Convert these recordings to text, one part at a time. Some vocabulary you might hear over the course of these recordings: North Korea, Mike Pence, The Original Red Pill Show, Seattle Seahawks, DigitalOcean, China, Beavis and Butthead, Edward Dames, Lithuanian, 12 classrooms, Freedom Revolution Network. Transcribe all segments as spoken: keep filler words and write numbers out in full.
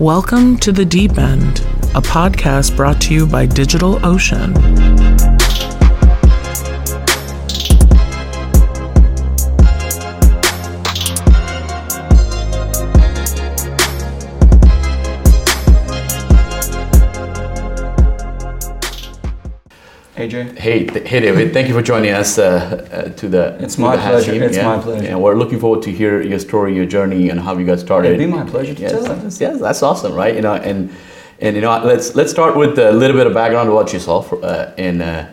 Welcome to The Deep End, a podcast brought to you by DigitalOcean. Hey, Jay. Hey, th- hey, David. Thank you for joining us uh, uh, to the It's to my the pleasure. Team. It's yeah. my pleasure. Yeah, we're looking forward to hear your story, your journey, and how you got started. It'd be my pleasure to yes. tell us. Yes, that's awesome, right? You know, and and you know, let's let's start with a little bit of background about yourself uh, and uh,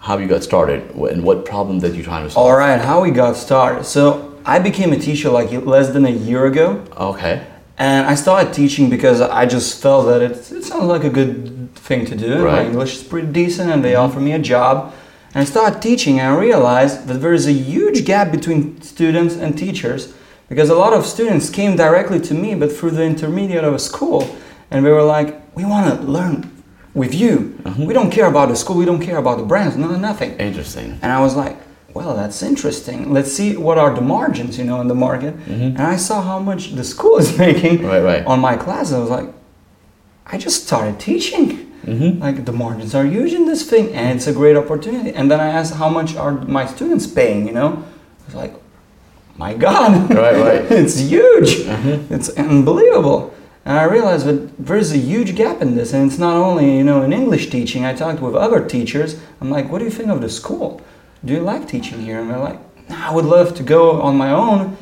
how you got started and what problem that you're trying to solve. All right, how we got started. So I became a teacher like less than a year ago. Okay. And I started teaching because I just felt that it, it sounded like a good thing to do. Right. My English is pretty decent and they mm-hmm. offered me a job. And I started teaching and I realized that there is a huge gap between students and teachers, because a lot of students came directly to me but through the intermediate of a school, and they were like, we want to learn with you. Mm-hmm. We don't care about the school, we don't care about the brands, no, nothing. Interesting. And I was like, well, that's interesting. Let's see what are the margins, you know, in the market. Mm-hmm. And I saw how much the school is making right, right. on my class. I was like, I just started teaching. Mm-hmm. Like, the margins are huge in this thing, and it's a great opportunity. And then I asked, how much are my students paying, you know? I was like, my God, right, right. it's huge. Mm-hmm. It's unbelievable. And I realized that there's a huge gap in this. And it's not only, you know, in English teaching. I talked with other teachers. I'm like, what do you think of the school? Do you like teaching here? And they're like, no, I would love to go on my own,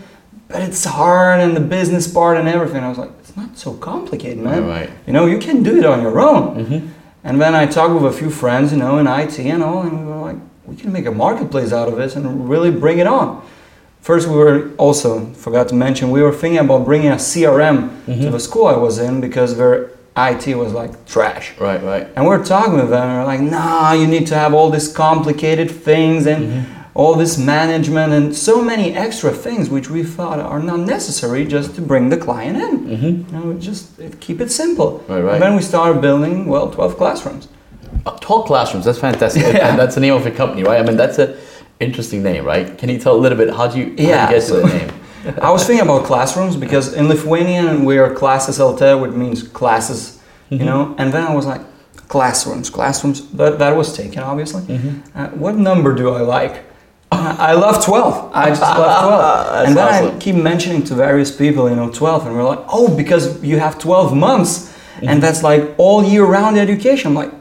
but it's hard and the business part and everything. I was like, it's not so complicated, man. Right, right. You know, you can do it on your own. Mm-hmm. And then I talked with a few friends, you know, in I T and all, and we were like, we can make a marketplace out of this and really bring it on. First, we were also, forgot to mention, we were thinking about bringing a C R M mm-hmm. to the school I was in, because their I T was like trash. Right, right. And we're talking with them and we're like, nah, you need to have all these complicated things and mm-hmm. all this management and so many extra things which we thought are not necessary just to bring the client in. Mm-hmm. You know, just keep it simple. Right, right. And then we started building, well, twelve classrooms. Uh, twelve classrooms, that's fantastic. Yeah. And that's the name of the company, right? I mean, that's an interesting name, right? Can you tell a little bit, how do you, yeah, how do you get so- to the name? I was thinking about classrooms because in Lithuanian we are classes L T, which means classes, mm-hmm. you know, and then I was like, classrooms, classrooms, that, that was taken, obviously. Mm-hmm. Uh, what number do I like? Uh, I love twelve. I just love twelve. And then awesome. I keep mentioning to various people, you know, twelve, and we're like, oh, because you have twelve months, mm-hmm. and that's like all year round education. I'm like,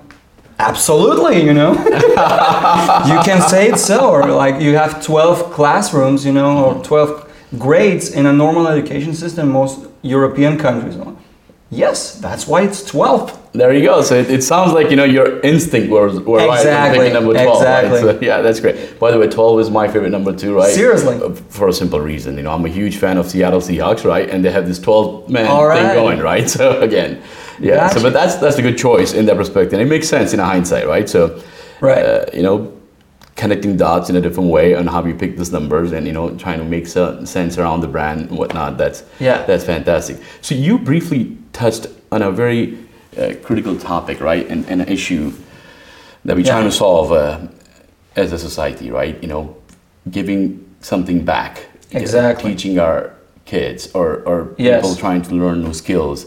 absolutely, you know. You can say it so, or like you have twelve classrooms, you know, or twelve grades in a normal education system in most European countries. Yes, that's why it's twelve. There you go. So it, it sounds like, you know, your instinct was, was exactly. right in picking number twelve. Exactly. Right? So, yeah, that's great. By the way, twelve is my favorite number too, right? Seriously. For a simple reason. You know, I'm a huge fan of Seattle Seahawks, right? And they have this twelve-man right. thing going, right? So again, yeah. Gotcha. So, but that's that's a good choice in that perspective. And it makes sense in hindsight, right? So, right. Uh, you know, connecting dots in a different way on how you pick these numbers and, you know, trying to make sense around the brand and whatnot. That's yeah. that's fantastic. So you briefly touched on a very uh, critical topic, right? And, and an issue that we're yeah. trying to solve uh, as a society, right? You know, giving something back. Exactly. Teaching our kids or, or yes. people trying to learn new skills.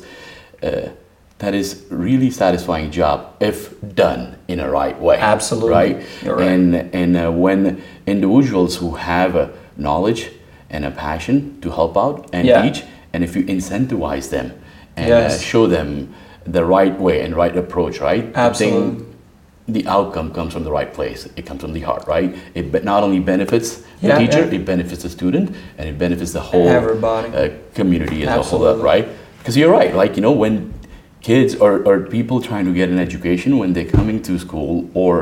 Uh, That is really satisfying job if done in a right way. Absolutely. Right? You're right. And and uh, when individuals who have a knowledge and a passion to help out and yeah. teach, and if you incentivize them and yes. uh, show them the right way and right approach, right? Absolutely. The outcome comes from the right place. It comes from the heart, right? It be- not only benefits the yeah, teacher, yeah. it benefits the student, and it benefits the whole uh, community as Absolutely. a whole, right? Because you're right, like, you know, when kids or, or people trying to get an education, when they're coming to school or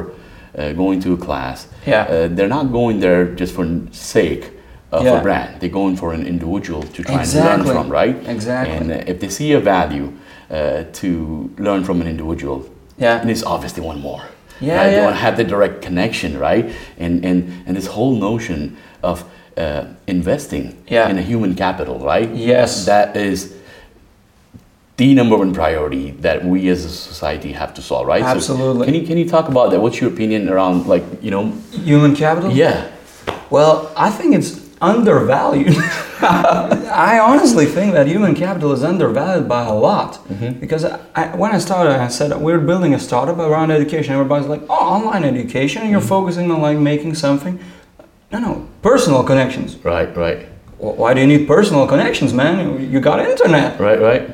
uh, going to a class, yeah. uh, they're not going there just for sake of yeah. a brand. They're going for an individual to try exactly. and learn from, right? Exactly. And uh, if they see a value uh, to learn from an individual, yeah. then it's obvious they want more. Yeah, right? yeah. They want to have the direct connection, right? And, and, and this whole notion of uh, investing yeah. in a human capital, right? Yes. That is the number one priority that we as a society have to solve, right? Absolutely. So can you can you talk about that? What's your opinion around, like, you know, human capital? Yeah. Well, I think it's undervalued. I honestly think that human capital is undervalued by a lot. Mm-hmm. Because I, when I started, I said we're building a startup around education. Everybody's like, oh, online education. You're mm-hmm. focusing on like making something. No, no, personal connections. Right, right. Why do you need personal connections, man? You got internet. Right, right.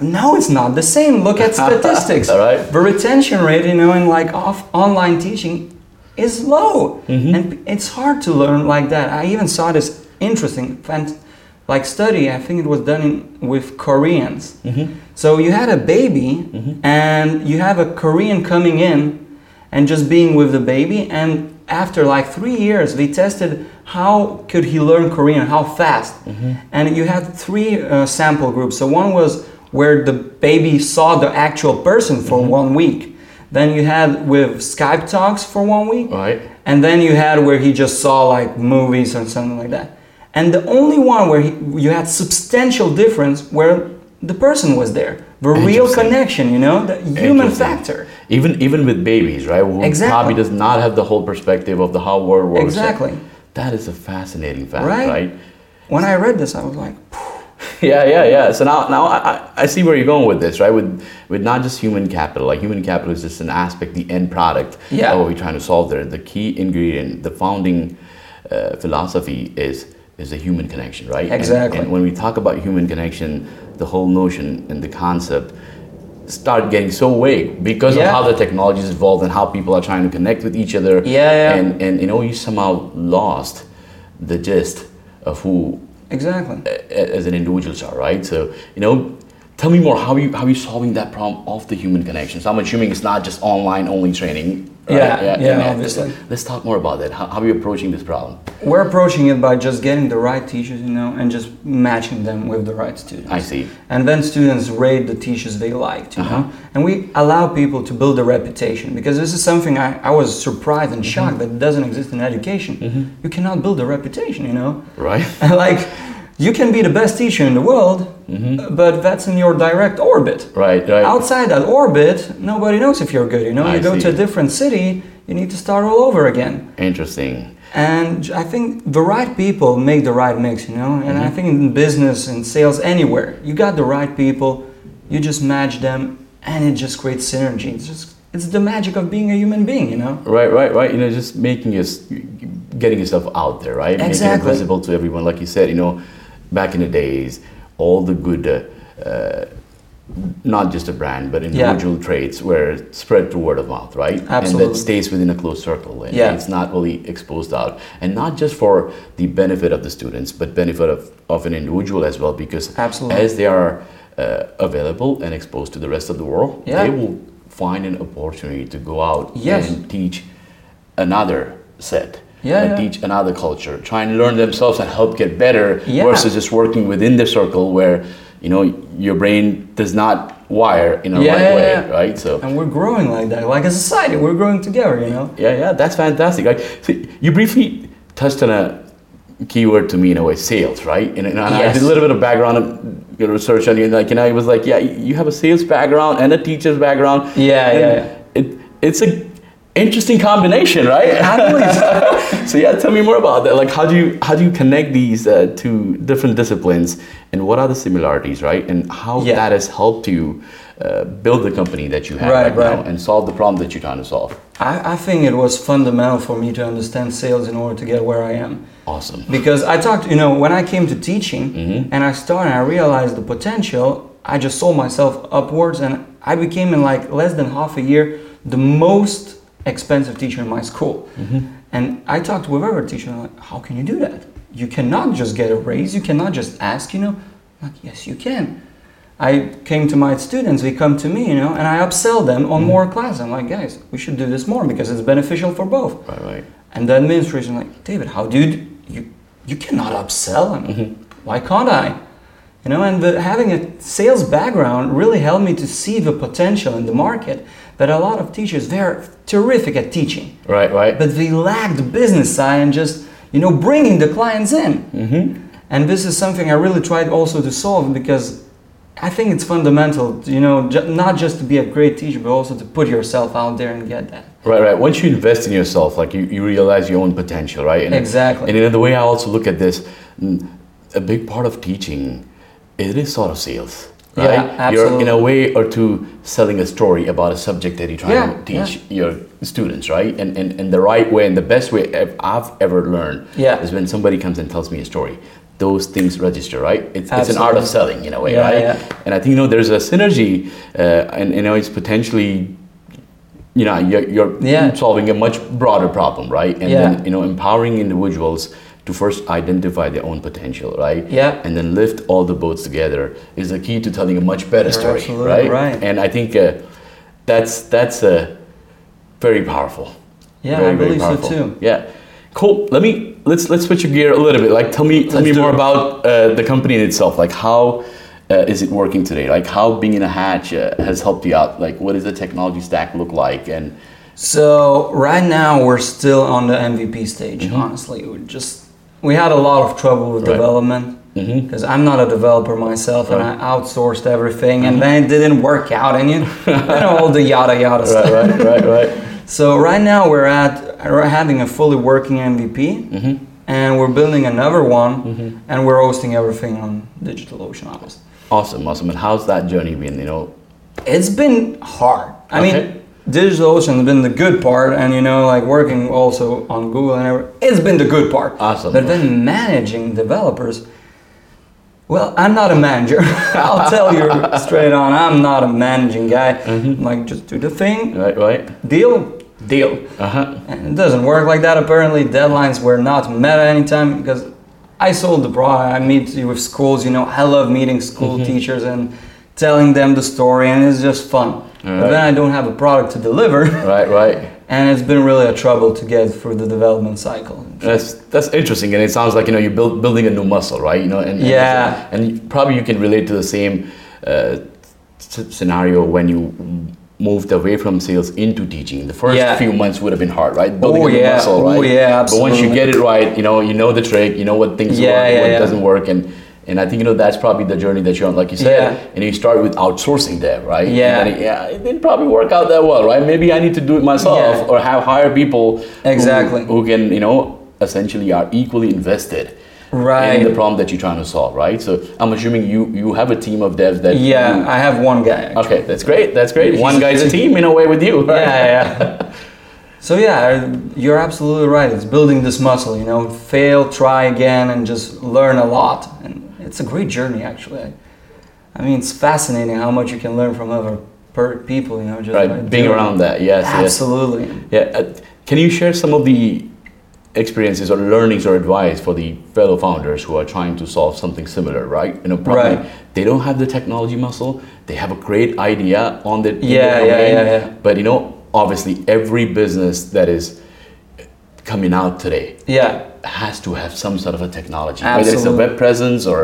No, it's not the same. Look at statistics. All right. The retention rate, you know, in like off online teaching is low. Mm-hmm. And it's hard to learn like that. I even saw this interesting fant- like study, I think it was done in, with Koreans. Mm-hmm. So you had a baby mm-hmm. and you have a Korean coming in and just being with the baby, and after like three years, they tested how could he learn Korean, how fast. Mm-hmm. And you had three uh, sample groups. So one was where the baby saw the actual person for mm-hmm. one week. Then you had with Skype talks for one week. Right. And then you had where he just saw like movies or something like that. And the only one where he, you had substantial difference where the person was there. The real connection, you know, the human factor. Even even with babies, right? Who exactly. Probably does not have the whole perspective of the whole world works. Exactly. So that is a fascinating fact, right? right? When I read this, I was like, yeah, yeah, yeah. So now, now I, I see where you're going with this, right? With with not just human capital. Like human capital is just an aspect, the end product. Yeah. Of what we're trying to solve there. The key ingredient, the founding uh, philosophy is. is a human connection, right? Exactly. And, and when we talk about human connection, the whole notion and the concept start getting so vague because yeah. of how the technology is evolved and how people are trying to connect with each other. Yeah, yeah. And, and you know, you somehow lost the gist of who exactly as an individuals are, right? So, you know, tell me more, how are you, how are you solving that problem of the human connections? I'm assuming it's not just online only training. Right? Yeah, yeah, yeah, yeah, obviously. Let's, let's talk more about that. How, how are you approaching this problem? We're approaching it by just getting the right teachers, you know, and just matching them with the right students. I see. And then students rate the teachers they liked, you uh-huh. know. And we allow people to build a reputation, because this is something I, I was surprised and shocked mm-hmm. that it doesn't exist in education. Mm-hmm. You cannot build a reputation, you know. Right. Like, you can be the best teacher in the world, mm-hmm. but that's in your direct orbit. Right, right. Outside that orbit, nobody knows if you're good, you know? I you go see. to a different city, you need to start all over again. Interesting. And I think the right people make the right mix, you know? And mm-hmm. I think in business and sales, anywhere, you got the right people, you just match them, and it just creates synergy. It's just, it's the magic of being a human being, you know? Right, right, right. You know, just making us, getting yourself out there, right? Exactly. Making it visible to everyone, like you said, you know? Back in the days, all the good, uh, uh, not just a brand, but individual yeah. traits were spread through word of mouth, right? Absolutely. And that stays within a closed circle. And yeah. it's not really exposed out. And not just for the benefit of the students, but benefit of, of an individual as well, because Absolutely. as they are uh, available and exposed to the rest of the world, yeah. they will find an opportunity to go out yes. and teach another set. Yeah, and yeah. teach another culture, try and learn themselves and help get better yeah. versus just working within the circle where, you know, your brain does not wire in a yeah, right yeah, way, yeah. right? So and we're growing like that, like a society, we're growing together, you know? Yeah, yeah, that's fantastic. Like, so you briefly touched on a keyword to me in a way, sales, right? And, and yes. I did a little bit of background of research on you, and like, you know, it was like, yeah, you have a sales background and a teacher's background. Yeah, yeah, yeah. It, it's a... interesting combination, right? So yeah, tell me more about that. Like, how do you how do you connect these uh, two different disciplines, and what are the similarities, right? And how yeah. that has helped you uh, build the company that you have right, right now right. and solve the problem that you're trying to solve. I, I think it was fundamental for me to understand sales in order to get where I am. Awesome. Because I talked, you know, when I came to teaching mm-hmm. and I started, I realized the potential. I just sold myself upwards, and I became in like less than half a year the most expensive teacher in my school. Mm-hmm. And I talked with every teacher, and I'm like, how can you do that? You cannot just get a raise, you cannot just ask, you know? I'm like, yes, you can. I came to my students, they come to me, you know, and I upsell them on mm-hmm. more classes. I'm like, guys, we should do this more because it's beneficial for both. Right, right. And the administration, like, David, how do you, do? you, you cannot upsell? I mean, mm-hmm. why can't I? You know, and the, having a sales background really helped me to see the potential in the market. But a lot of teachers, they're terrific at teaching. Right, right. But they lack the business side and just, you know, bringing the clients in. Mm-hmm. And this is something I really tried also to solve, because I think it's fundamental, you know, ju- not just to be a great teacher, but also to put yourself out there and get that. Right, right. Once you invest in yourself, like you, you realize your own potential, right? And exactly. And, and the way I also look at this, a big part of teaching, it is sort of sales. Right? Yeah, absolutely. You're in a way or two selling a story about a subject that you're trying yeah, to teach yeah. your students, right? And, and and the right way and the best way I've ever learned yeah. is when somebody comes and tells me a story. Those things register, right? It's, it's an art of selling in a way, yeah, right? Yeah. And I think, you know, there's a synergy uh, and, you know, it's potentially, you know, you're, you're yeah. solving a much broader problem, right? And yeah. then, you know, empowering individuals to first identify their own potential, right? Yeah. And then lift all the boats together is the key to telling a much better You're story, absolutely right? right? And I think uh, that's that's uh, very powerful. Yeah, very, I believe very so too. Yeah, cool. Let me let's let's switch gear a little bit. Like, tell me tell let's me more it. about uh, the company in itself. Like, how uh, is it working today? Like, how being in a hatch uh, has helped you out? Like, what does the technology stack look like? And so right now we're still on the M V P stage. Mm-hmm. Honestly, we're just We had a lot of trouble with right. development because mm-hmm. I'm not a developer myself right. and I outsourced everything mm-hmm. and then it didn't work out and you know, all the yada yada right, stuff. Right, right, right. So right now we're at we're having a fully working M V P mm-hmm. and we're building another one mm-hmm. and we're hosting everything on DigitalOcean, obviously. Awesome, awesome. And how's that journey been, you know? It's been hard. I okay. mean, DigitalOcean has been the good part, and you know, like working also on Google and everything, it's been the good part. Awesome. But then managing developers, well, I'm not a manager. I'll tell you straight on, I'm not a managing guy. Mm-hmm. Like, just do the thing. Right, right. Deal, deal. Uh-huh. And it doesn't work like that, apparently. Deadlines were not met at any time because I sold the product. I meet with schools, you know, I love meeting school mm-hmm. teachers and telling them the story, and it's just fun. Right. But then I don't have a product to deliver. Right, right. And it's been really a trouble to get through the development cycle. That's that's interesting, and it sounds like, you know, you're build, building a new muscle, right? You know, and yeah, and, and probably you can relate to the same uh, scenario when you moved away from sales into teaching. The first yeah. few months would have been hard, right? Building oh, a new yeah. muscle, right? Oh yeah, absolutely. But once you get it right, you know, you know the trick, you know what things yeah, work, yeah, what yeah. doesn't work, and. And I think, you know, that's probably the journey that you're on, like you said, yeah. and you start with outsourcing that, right? Yeah. And it, yeah, it didn't probably work out that well, right? Maybe I need to do it myself yeah. or have hire people exactly. who, who can, you know, essentially are equally invested right. in the problem that you're trying to solve, right? So I'm assuming you, you have a team of devs that... Yeah, you, I have one guy. Actually. Okay, that's great, that's great. One guy's a team in a way with you. Right? Yeah, yeah. So yeah, you're absolutely right. It's building this muscle, you know, fail, try again, and just learn a lot. And it's a great journey, actually. I mean, it's fascinating how much you can learn from other per- people, you know, just right. like being around that. Yes, absolutely. Yes. Yeah. Uh, can you share some of the experiences or learnings or advice for the fellow founders who are trying to solve something similar, right? You know, probably right. they don't have the technology muscle. They have a great idea on the yeah, yeah, yeah, yeah. But you know, obviously, every business that is coming out today. Yeah. has to have some sort of a technology, Absolutely. whether it's a web presence or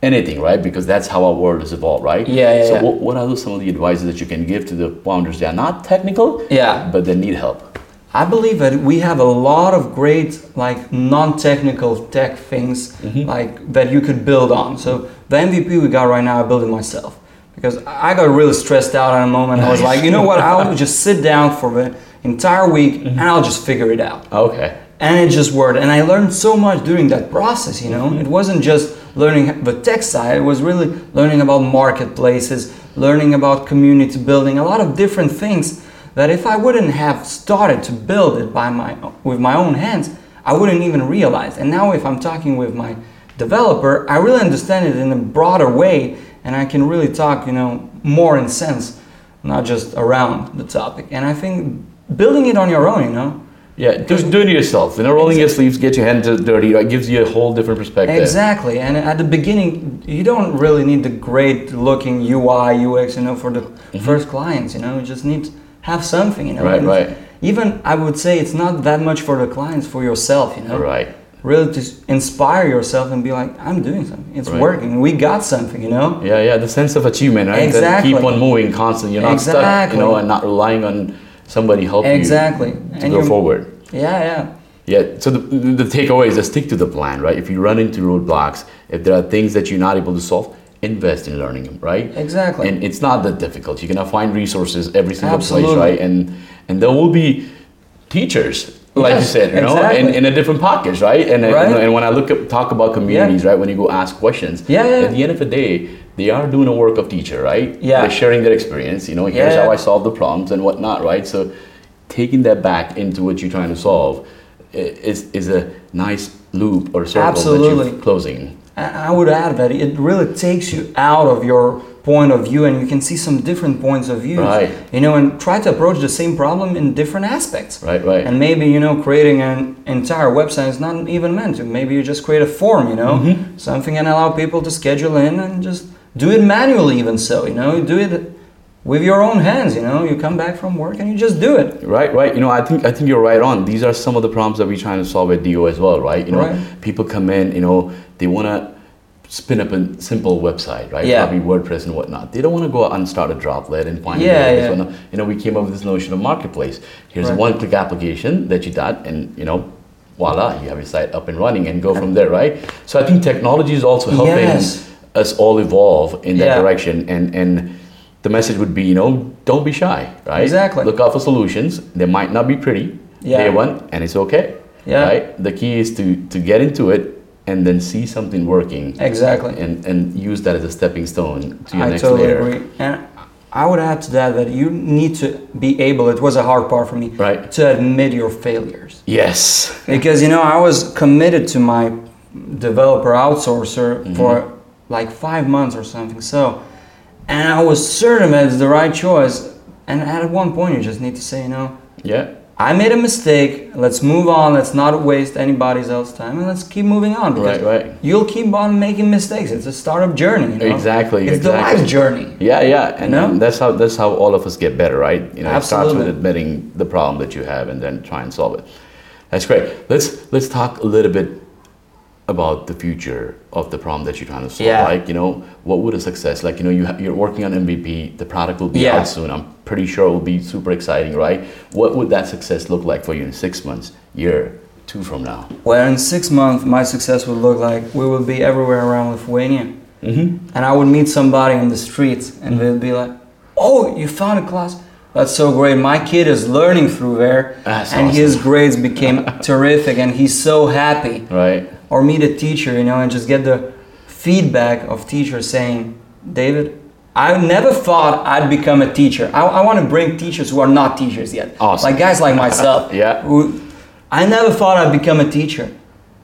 anything, right? Because that's how our world has evolved, right? Yeah. yeah so, yeah. What, what are some of the advices that you can give to the founders that are not technical, yeah, but they need help? I believe that we have a lot of great, like, non-technical tech things, mm-hmm. like that you could build on. So the M V P we got right now, I built it myself because I got really stressed out at a moment. I was like, you know what? I'll just sit down for the entire week mm-hmm. and I'll just figure it out. Okay. And it just worked. And I learned so much during that process, you know. It wasn't just learning the tech side. It was really learning about marketplaces, learning about community building, a lot of different things that if I wouldn't have started to build it by my with my own hands, I wouldn't even realize. And now if I'm talking with my developer, I really understand it in a broader way. And I can really talk, you know, more in sense, not just around the topic. And I think building it on your own, you know. Yeah, just do it yourself. You know, rolling exactly. your sleeves, get your hands dirty. It gives you a whole different perspective. Exactly. And at the beginning, you don't really need the great-looking U I, U X, you know, for the mm-hmm. first clients. You know, you just need to have something. You know, right, and right. Even I would say it's not that much for the clients, for yourself. You know, right. Really to inspire yourself and be like, I'm doing something. It's right. working. We got something. You know. Yeah, yeah. The sense of achievement, right? Exactly. Keep on moving constantly. You're not exactly. stuck. You know, and not relying on. Somebody help exactly. you to and go forward. Yeah, yeah. Yeah, so the, the takeaway is to stick to the plan, right? If you run into roadblocks, if there are things that you're not able to solve, invest in learning them, right? Exactly. And it's not that difficult. You're going to find resources every single Absolutely. place, right? And and there will be teachers who like yes, you said, you know, exactly. in, in a different pockets, right? And right? And, and when I look at, talk about communities, yeah. right, when you go ask questions, yeah, yeah, yeah. at the end of the day, they are doing the work of teacher, right? Yeah. They're sharing their experience, you know, here's yeah. how I solve the problems and whatnot, right? So taking that back into what you're trying to solve is is a nice loop or circle Absolutely. That you're closing. I would add that it really takes you out of your point of view and you can see some different points of view, right. you know, and try to approach the same problem in different aspects. Right, right. And maybe, you know, creating an entire website is not even meant to. Maybe you just create a form, you know, mm-hmm. something and allow people to schedule in and just do it manually even so, you know, you do it with your own hands, you know, you come back from work and you just do it. Right, right. You know, I think I think you're right on. These are some of the problems that we're trying to solve at D O as well, right? You know, right. people come in, you know, they want to spin up a simple website, right? Yeah. Probably WordPress and whatnot. They don't want to go out and start a droplet and find yeah, yeah. One. You know, we came up with this notion of marketplace. Here's right. a one-click application that you dot and, you know, voila, you have your site up and running and go from there, right? So I think technology is also helping yes. us all evolve in that yeah. direction. And, and the message would be, you know, don't be shy, right? Exactly. Look out for solutions. They might not be pretty yeah. day one, and it's okay, yeah. right? The key is to, to get into it, and then see something working. Exactly. And and use that as a stepping stone to your I next totally layer. I totally agree. And I would add to that that you need to be able, it was a hard part for me, right. to admit your failures. Yes. Because, you know, I was committed to my developer outsourcer mm-hmm. for like five months or something. So, and I was certain that it's the right choice. And at one point, you just need to say, you know, yeah. I made a mistake, let's move on, let's not waste anybody's else's time, and let's keep moving on. Because right, right. you'll keep on making mistakes. It's a startup journey, you know? Exactly. It's exactly. the life journey. Yeah, yeah. And, you know? and that's how that's how all of us get better, right? You know, Absolutely. It starts with admitting the problem that you have and then try and solve it. That's great. Let's let's talk a little bit about the future of the problem that you're trying to solve. Yeah. Like, you know, what would a success, like, you know, you ha- you're working on M V P, the product will be yeah. out soon. I'm pretty sure it will be super exciting, right? What would that success look like for you in six months, year, two from now? Well, in six months, my success would look like we would be everywhere around Lithuania. Mm-hmm. And I would meet somebody in the streets and mm-hmm. they'd be like, oh, you found a class? That's so great. My kid is learning through there. That's and awesome. His grades became terrific and he's so happy. Right. Or meet a teacher, you know, and just get the feedback of teachers saying, David, I never thought I'd become a teacher. I, I want to bring teachers who are not teachers yet. Awesome. Like guys like myself. yeah. Who, I never thought I'd become a teacher,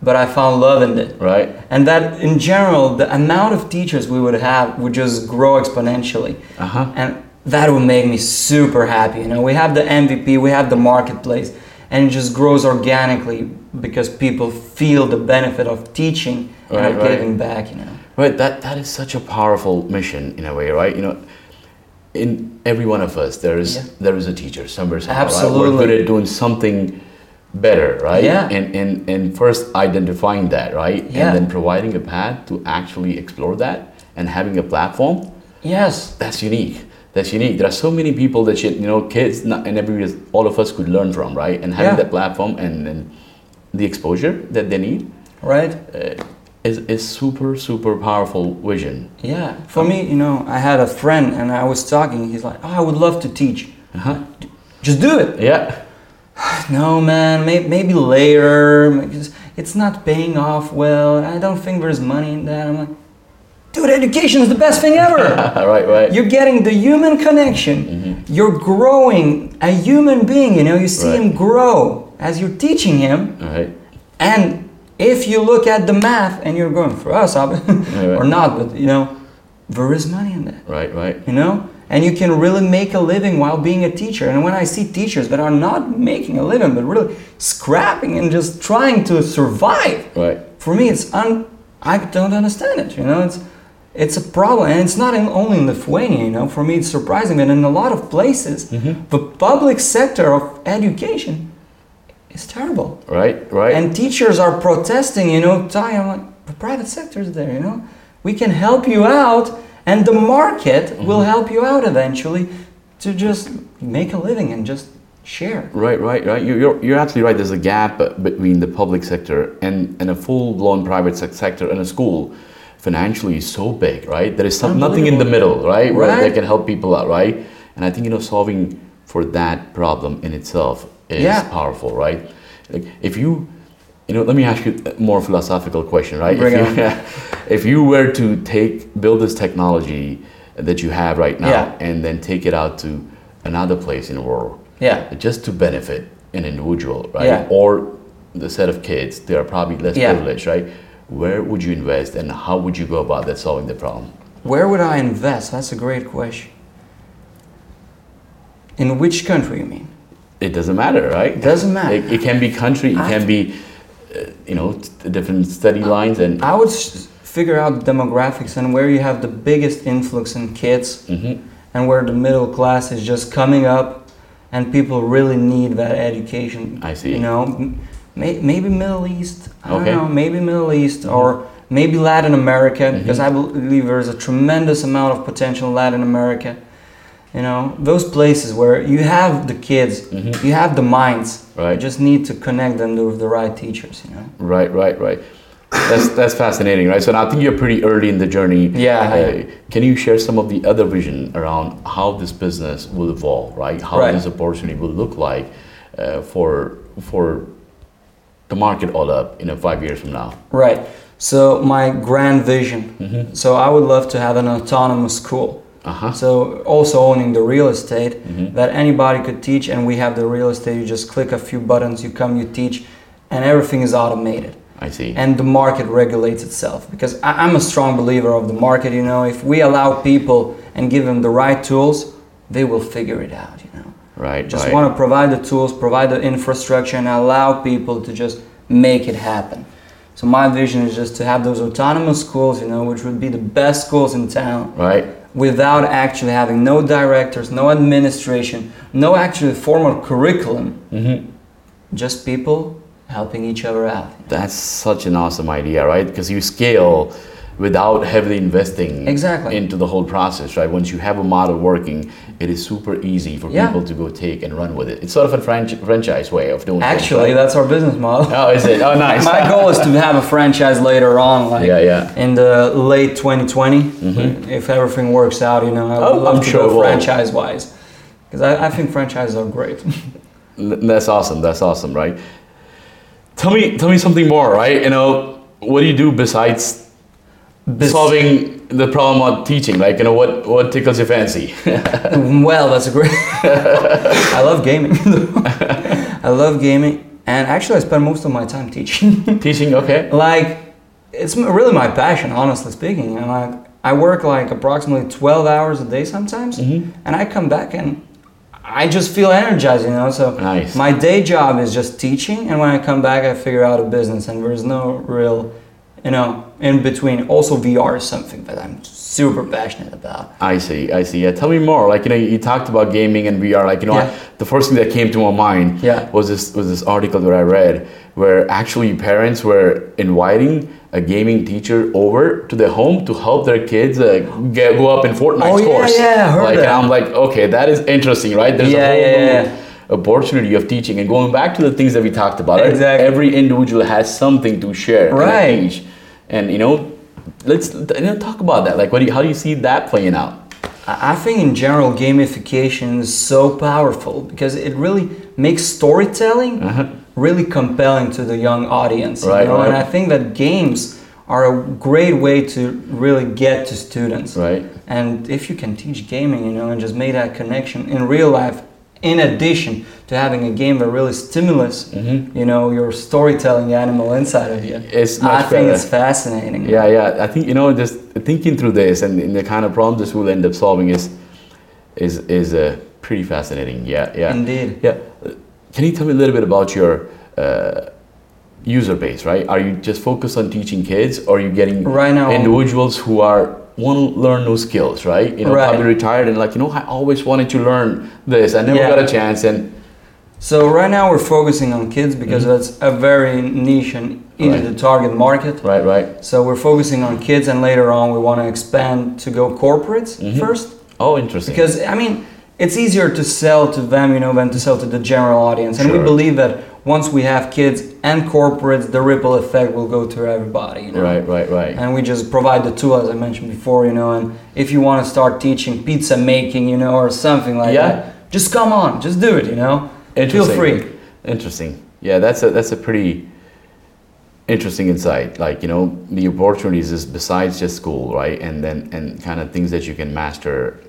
but I found love in it. Right. And that in general, the amount of teachers we would have would just grow exponentially. Uh-huh. And that would make me super happy. You know, we have the M V P, we have the marketplace, and it just grows organically. Because people feel the benefit of teaching right, and of right. giving back, you know. Right, that, that is such a powerful mission in a way, right? You know, in every one of us, there is yeah. there is a teacher somewhere. somewhere Absolutely. Right? We're good at doing something better, right? Yeah. And, and, and first identifying that, right? Yeah. And then providing a path to actually explore that and having a platform. Yes. That's unique. That's unique. There are so many people that, should, you know, kids not, and every all of us could learn from, right? And having yeah. that platform and and the exposure that they need, right, uh, is is super super powerful vision. Yeah, for um, me, you know, I had a friend and I was talking. He's like, "Oh, I would love to teach. Uh-huh. Just do it." Yeah. No, man. May- maybe later. It's not paying off well. I don't think there's money in that. I'm like, dude, education is the best thing ever. right, right. You're getting the human connection. Mm-hmm. You're growing a human being. You know, you see right. him grow. As you're teaching him, right. and if you look at the math and you're going for us right, right. or not, but you know, there is money in that. Right, right. You know, and you can really make a living while being a teacher. And when I see teachers that are not making a living but really scrapping and just trying to survive, right. for me, it's un- I don't understand it. You know, it's it's a problem, and it's not in, only in Lithuania. You know, for me, it's surprising that in a lot of places, mm-hmm. the public sector of education. It's terrible. Right, right. And teachers are protesting, you know, Ty, I'm like, the private sector is there, you know. We can help you out, and the market mm-hmm. will help you out eventually to just make a living and just share. Right, right, right. You, you're you're absolutely right. There's a gap between the public sector and, and a full-blown private sector and a school financially is so big, right? There is some, nothing in the middle, right, where right. they can help people out, right? And I think, you know, solving for that problem in itself is yeah. powerful, right? Like if you, you know, let me ask you a more philosophical question, right? Bring if, you, if you were to take build this technology that you have right now yeah. and then take it out to another place in the world, yeah, just to benefit an individual, right? Yeah. Or the set of kids, they are probably less yeah. privileged, right? Where would you invest and how would you go about that solving the problem? Where would I invest? That's a great question. In which country, you mean? It doesn't matter, right? It doesn't matter. It, it can be country, it I can be, uh, you know, t- different study I, lines. and. I would s- figure out demographics and where you have the biggest influx in kids mm-hmm. and where the middle class is just coming up and people really need that education. I see. You know, may- maybe Middle East, I okay. don't know, maybe Middle East mm-hmm. or maybe Latin America mm-hmm. because I believe there's a tremendous amount of potential in Latin America. You know, those places where you have the kids, mm-hmm. you have the minds. Right. You just need to connect them with the right teachers, you know? Right, right, right. That's that's fascinating, right? So now I think you're pretty early in the journey. Yeah. Uh, can you share some of the other vision around how this business will evolve, right? How right. this opportunity will look like uh, for for the market all up, you know, five years from now? Right. So my grand vision. Mm-hmm. So I would love to have an autonomous school. Uh-huh. So also owning the real estate mm-hmm. that anybody could teach, and we have the real estate. You just click a few buttons, you come, you teach, and everything is automated. I see. And the market regulates itself because I- I'm a strong believer of the market. You know, if we allow people and give them the right tools, they will figure it out. You know, right? Just right. want to provide the tools, provide the infrastructure, and allow people to just make it happen. So my vision is just to have those autonomous schools, you know, which would be the best schools in town. Right. Without actually having no directors, no administration, no actually formal curriculum, mm-hmm. just people helping each other out. That's such an awesome idea, right? Because you scale without heavily investing exactly. into the whole process, right? Once you have a model working, it is super easy for yeah. people to go take and run with it. It's sort of a franchi- franchise way of doing actually, things. Actually, right? That's our business model. Oh, is it? Oh, nice. My goal is to have a franchise later on, like yeah, yeah. in the late twenty twenty, mm-hmm. if everything works out, you know, I would oh, love I'm to sure go franchise-wise. Because I, I think franchises are great. That's awesome, that's awesome, right? Tell me, tell me something more, right? You know, what do you do besides Bes- solving the problem of teaching, like, you know, what, what tickles your fancy? Well, that's a great... I love gaming. I love gaming, and actually I spend most of my time teaching. Teaching, okay. Like, it's really my passion, honestly speaking. And like, I work like approximately twelve hours a day sometimes, mm-hmm. and I come back and I just feel energized, you know, so nice. My day job is just teaching, and when I come back I figure out a business, and there's no real... You know, in between. Also, V R is something that I'm super passionate about. I see, I see. Yeah, tell me more. Like, you know, you talked about gaming and V R. Like, you know, yeah. I, the first thing that came to my mind yeah. was this was this article that I read where actually parents were inviting a gaming teacher over to their home to help their kids uh, get, go up in Fortnite oh, scores. Oh yeah, yeah, I heard like, that. And I'm like, okay, that is interesting, right? There's yeah, a whole yeah, yeah. opportunity of teaching and going back to the things that we talked about. Right? Exactly. Every individual has something to share. Right. And teach. And you know, let's you know, talk about that. Like, what do you, how do you see that playing out? I think in general, gamification is so powerful because it really makes storytelling uh-huh. really compelling to the young audience. Right, you know? Right. And I think that games are a great way to really get to students. Right. And if you can teach gaming, you know, and just make that connection in real life, in addition to having a game that really stimulates, mm-hmm. you know, your storytelling animal inside of you. It's much I better. think it's fascinating. Yeah, yeah. I think, you know, just thinking through this and, and the kind of problems this will end up solving is is is uh, pretty fascinating. Yeah, yeah. Indeed. Yeah. Can you tell me a little bit about your uh, user base, right? Are you just focused on teaching kids, or are you getting right now, individuals who are... want to learn new skills, right? You know, right. probably retired and like, you know, I always wanted to learn this. I never yeah. got a chance. And so right now we're focusing on kids because mm-hmm. that's a very niche and easy right. to target market. Right, right. So we're focusing on kids, and later on we want to expand to go corporates mm-hmm. first. Oh, interesting. Because, I mean, it's easier to sell to them, you know, than to sell to the general audience. And sure. we believe that once we have kids and corporates, the ripple effect will go to everybody, you know? Right, right, right. And we just provide the tool, as I mentioned before, you know, and if you want to start teaching pizza making, you know, or something like yeah. that, just come on, just do it, you know? Feel free. Interesting. Yeah, that's a that's a pretty interesting insight. Like, you know, the opportunities is besides just school, right? And then and kind of things that you can master.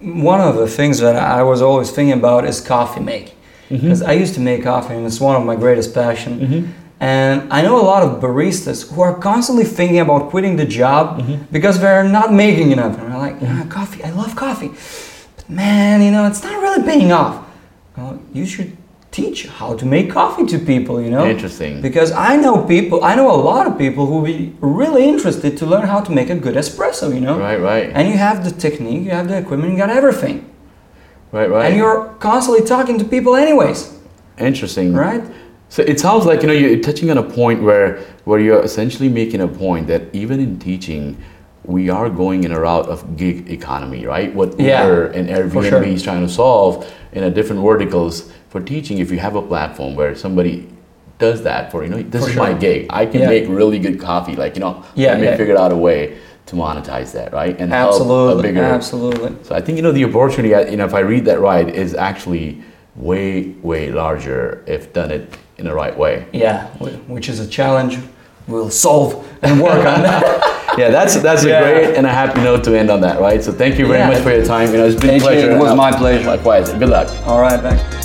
One of the things that I was always thinking about is coffee making, because mm-hmm. I used to make coffee, and it's one of my greatest passion. Mm-hmm. And I know a lot of baristas who are constantly thinking about quitting the job mm-hmm. because they're not making enough. And they're like, ah, coffee, I love coffee. But man, you know, it's not really paying off. Well, you should teach how to make coffee to people, you know? Interesting. Because I know people, I know a lot of people who will be really interested to learn how to make a good espresso, you know? Right, right. And you have the technique, you have the equipment, you got everything. Right, right. And you're constantly talking to people anyways. Interesting. Right? So it sounds like, you know, you're touching on a point where, where you're essentially making a point that even in teaching, we are going in a route of gig economy, right? What yeah, Uber and Airbnb sure. is trying to solve in a different verticals for teaching. If you have a platform where somebody does that for, you know, this for is sure. my gig. I can yeah. make really good coffee. Like, you know, yeah, I may yeah. figure out a way to monetize that, right? And absolutely, help a bigger, absolutely. So I think, you know, the opportunity, you know, if I read that right, is actually way, way larger if done it in the right way. Yeah, which is a challenge we'll solve and work on that. Yeah, that's that's yeah. a great and a happy note to end on that, right? So thank you very yeah. much for your time. You know, it's been thank a pleasure. You. It was my pleasure. Likewise. Good luck. All right, thanks.